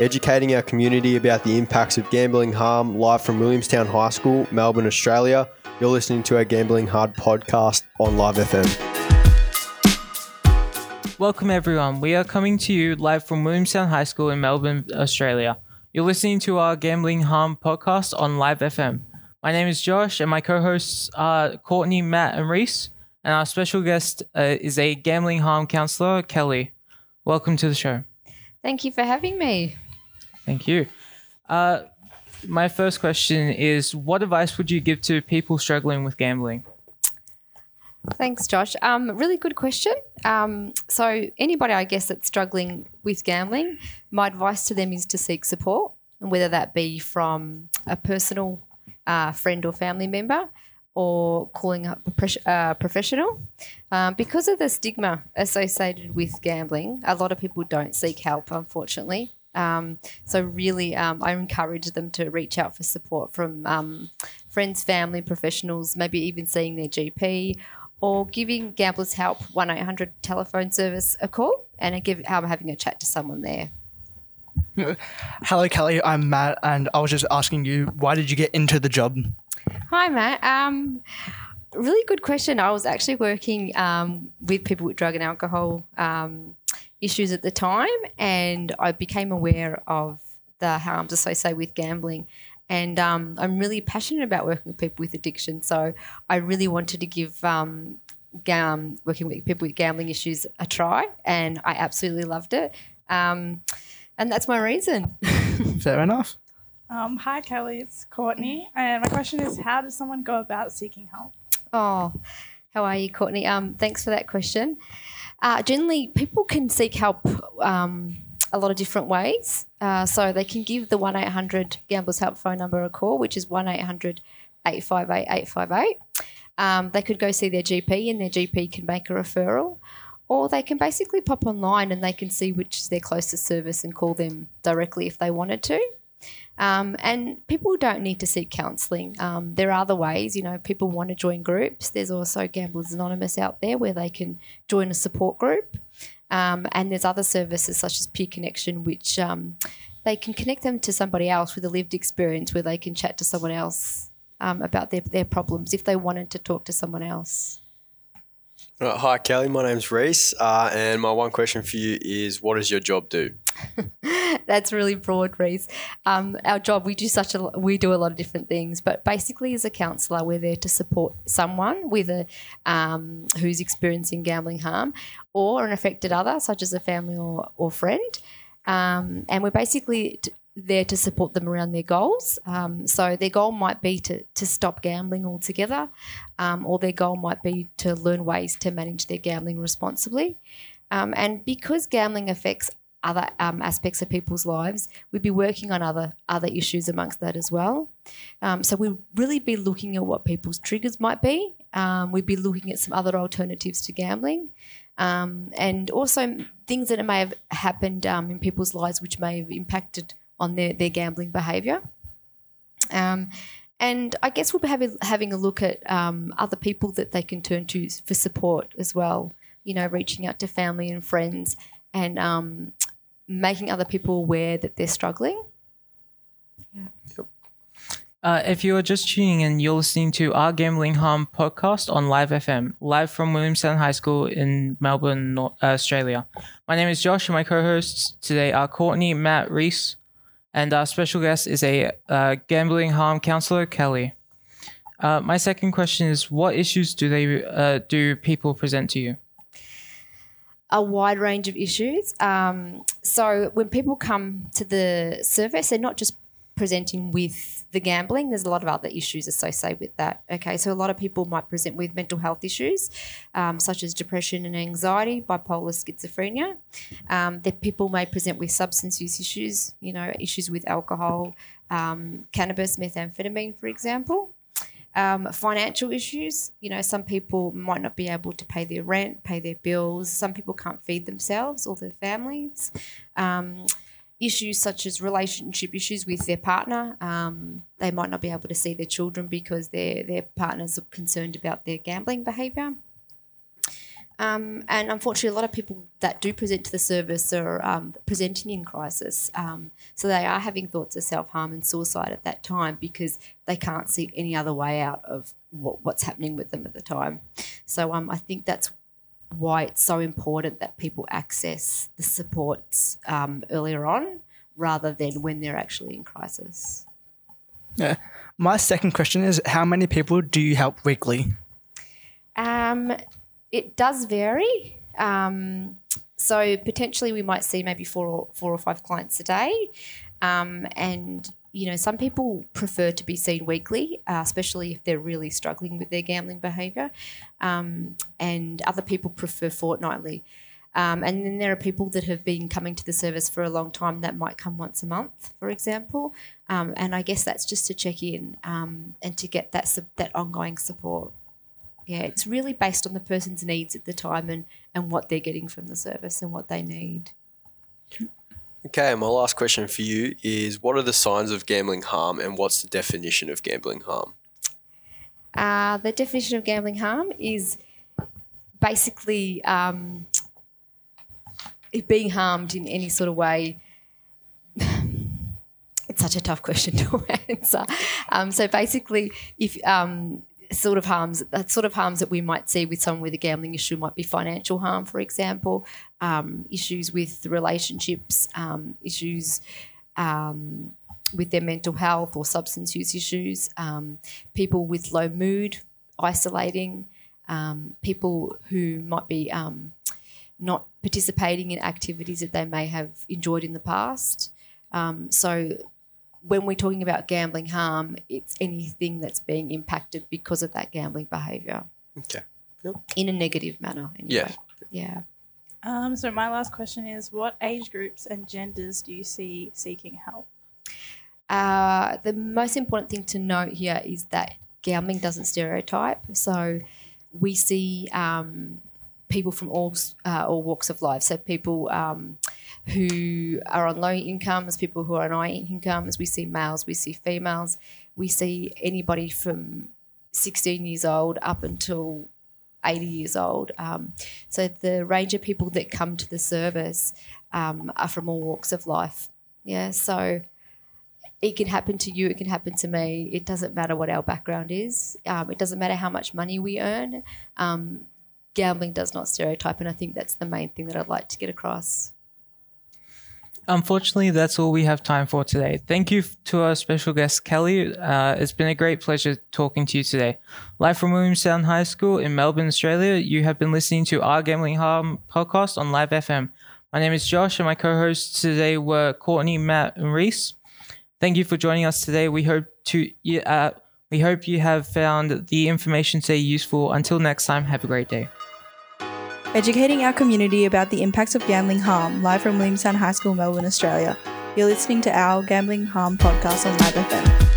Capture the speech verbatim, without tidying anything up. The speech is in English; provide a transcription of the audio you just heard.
educating our community about the impacts of gambling harm, live from Williamstown High School, Melbourne, Australia. You're listening to our Gambling Hard podcast on Live F M. Welcome everyone. We are coming to you live from Williamstown High School in Melbourne, Australia. You're listening to our Gambling Harm podcast on Live F M. My name is Josh and my co-hosts are Courtney, Matt and Reese. And our special guest uh, is a Gambling Harm counsellor, Kelly. Welcome to the show. Thank you for having me. Thank you. Uh, My first question is, what advice would you give to people struggling with gambling? Thanks, Josh. Um, really good question. Um, so anybody, I guess, that's struggling with gambling, my advice to them is to seek support, and whether that be from a personal uh, friend or family member or calling up a pres- uh, professional. Um, because of the stigma associated with gambling, a lot of people don't seek help, unfortunately. Um, so really um, I encourage them to reach out for support from um, friends, family, professionals, maybe even seeing their G P or giving Gamblers Help one eight hundred telephone service a call and give, um, having a chat to someone there. Hello Kelly, I'm Matt and I was just asking you, why did you get into the job? Hi Matt. Um, really good question. I was actually working um, with people with drug and alcohol um issues at the time, and I became aware of the harms associated with gambling, and um, I'm really passionate about working with people with addiction, so I really wanted to give um, gam- working with people with gambling issues a try, and I absolutely loved it, um, and that's my reason. Fair enough. Um, hi Kelly, it's Courtney, and my question is, how does someone go about seeking help? Oh, how are you, Courtney? Um, thanks for that question. Uh, generally, people can seek help um, a lot of different ways. Uh, so they can give the one eight hundred Gamblers Help phone number a call, which is one eight hundred eight five eight eight five eight. Um, they could go see their G P and their G P can make a referral, or they can basically pop online and they can see which is their closest service and call them directly if they wanted to. Um, and people don't need to seek counselling. Um, there are other ways, you know, people want to join groups. There's also Gamblers Anonymous out there where they can join a support group. Um, and there's other services such as Peer Connection, which um, they can connect them to somebody else with a lived experience where they can chat to someone else um, about their, their problems if they wanted to talk to someone else. Right, hi, Kelly. My name's Reese. Uh, and my one question for you is, what does your job do? That's really broad, Reese. Um, our job, we do such a we do a lot of different things, but basically as a counsellor, we're there to support someone with a um, who's experiencing gambling harm or an affected other, such as a family or, or friend, um, and we're basically t- there to support them around their goals. Um, so their goal might be to, to stop gambling altogether, um, or their goal might be to learn ways to manage their gambling responsibly, um, and because gambling affects other um, aspects of people's lives, we'd be working on other other issues amongst that as well. Um, so we'd really be looking at what people's triggers might be. Um, we'd be looking at some other alternatives to gambling, um, and also things that may have happened um, in people's lives which may have impacted on their, their gambling behaviour. Um, and I guess we'll be having, having a look at um, other people that they can turn to for support as well, you know, reaching out to family and friends and um, making other people aware that they're struggling. Yeah. Yep. Uh, if you are just tuning in, you're listening to our Gambling Harm podcast on Live F M, live from Williamstown High School in Melbourne, North, uh, Australia. My name is Josh and my co-hosts today are Courtney, Matt, Reese, and our special guest is a uh, Gambling Harm counsellor, Kelly. Uh, my second question is, what issues do they uh, do people present to you? A wide range of issues. Um, so when people come to the service, they're not just presenting with the gambling. There's a lot of other issues associated with that. Okay, so a lot of people might present with mental health issues um, such as depression and anxiety, bipolar, schizophrenia. Um, that people may present with substance use issues, you know, issues with alcohol, um, cannabis, methamphetamine, for example. Um, financial issues, you know, some people might not be able to pay their rent, pay their bills. Some people can't feed themselves or their families. Um, issues such as relationship issues with their partner. Um, they might not be able to see their children because their their partners are concerned about their gambling behaviour. Um, and unfortunately, a lot of people that do present to the service are um, presenting in crisis. Um, so they are having thoughts of self-harm and suicide at that time because they can't see any other way out of what, what's happening with them at the time. So um, I think that's why it's so important that people access the supports um, earlier on rather than when they're actually in crisis. Yeah. My second question is, how many people do you help weekly? Um. It does vary. Um, so potentially we might see maybe four or four or five clients a day. Um, and, you know, some people prefer to be seen weekly, uh, especially if they're really struggling with their gambling behaviour. Um, and other people prefer fortnightly. Um, and then there are people that have been coming to the service for a long time that might come once a month, for example. Um, and I guess that's just to check in um, and to get that that ongoing support. Yeah, it's really based on the person's needs at the time and, and what they're getting from the service and what they need. Okay, and my last question for you is, what are the signs of gambling harm and what's the definition of gambling harm? Uh, the definition of gambling harm is basically um, being harmed in any sort of way. It's such a tough question to answer. Um, so basically if... Um, Sort of harms that sort of harms that we might see with someone with a gambling issue might be financial harm, for example, um, issues with relationships, um, issues um, with their mental health or substance use issues, um, people with low mood, isolating, um, people who might be um, not participating in activities that they may have enjoyed in the past. Um, so. When we're talking about gambling harm, it's anything that's being impacted because of that gambling behaviour. Okay. Yep. In a negative manner. Anyway. Yeah. Yeah. Um, so my last question is, what age groups and genders do you see seeking help? Uh, the most important thing to note here is that gambling doesn't stereotype. So we see um, people from all uh, all walks of life. So people... Um, who are on low incomes, people who are on high incomes. We see males, we see females. We see anybody from sixteen years old up until eighty years old. Um, so the range of people that come to the service um, are from all walks of life. Yeah, so it can happen to you, it can happen to me. It doesn't matter what our background is. Um, it doesn't matter how much money we earn. Um, gambling does not stereotype, and I think that's the main thing that I'd like to get across. Unfortunately, that's all we have time for today. Thank you to our special guest, Kelly. Uh, it's been a great pleasure talking to you today. Live from Williamstown High School in Melbourne, Australia, you have been listening to our Gambling Harm podcast on Live F M. My name is Josh and my co-hosts today were Courtney, Matt and Reese. Thank you for joining us today. We hope to uh, we hope you have found the information today useful. Until next time, have a great day. Educating our community about the impacts of gambling harm, live from Williamstown High School, Melbourne, Australia. You're listening to our Gambling Harm podcast on Live F M.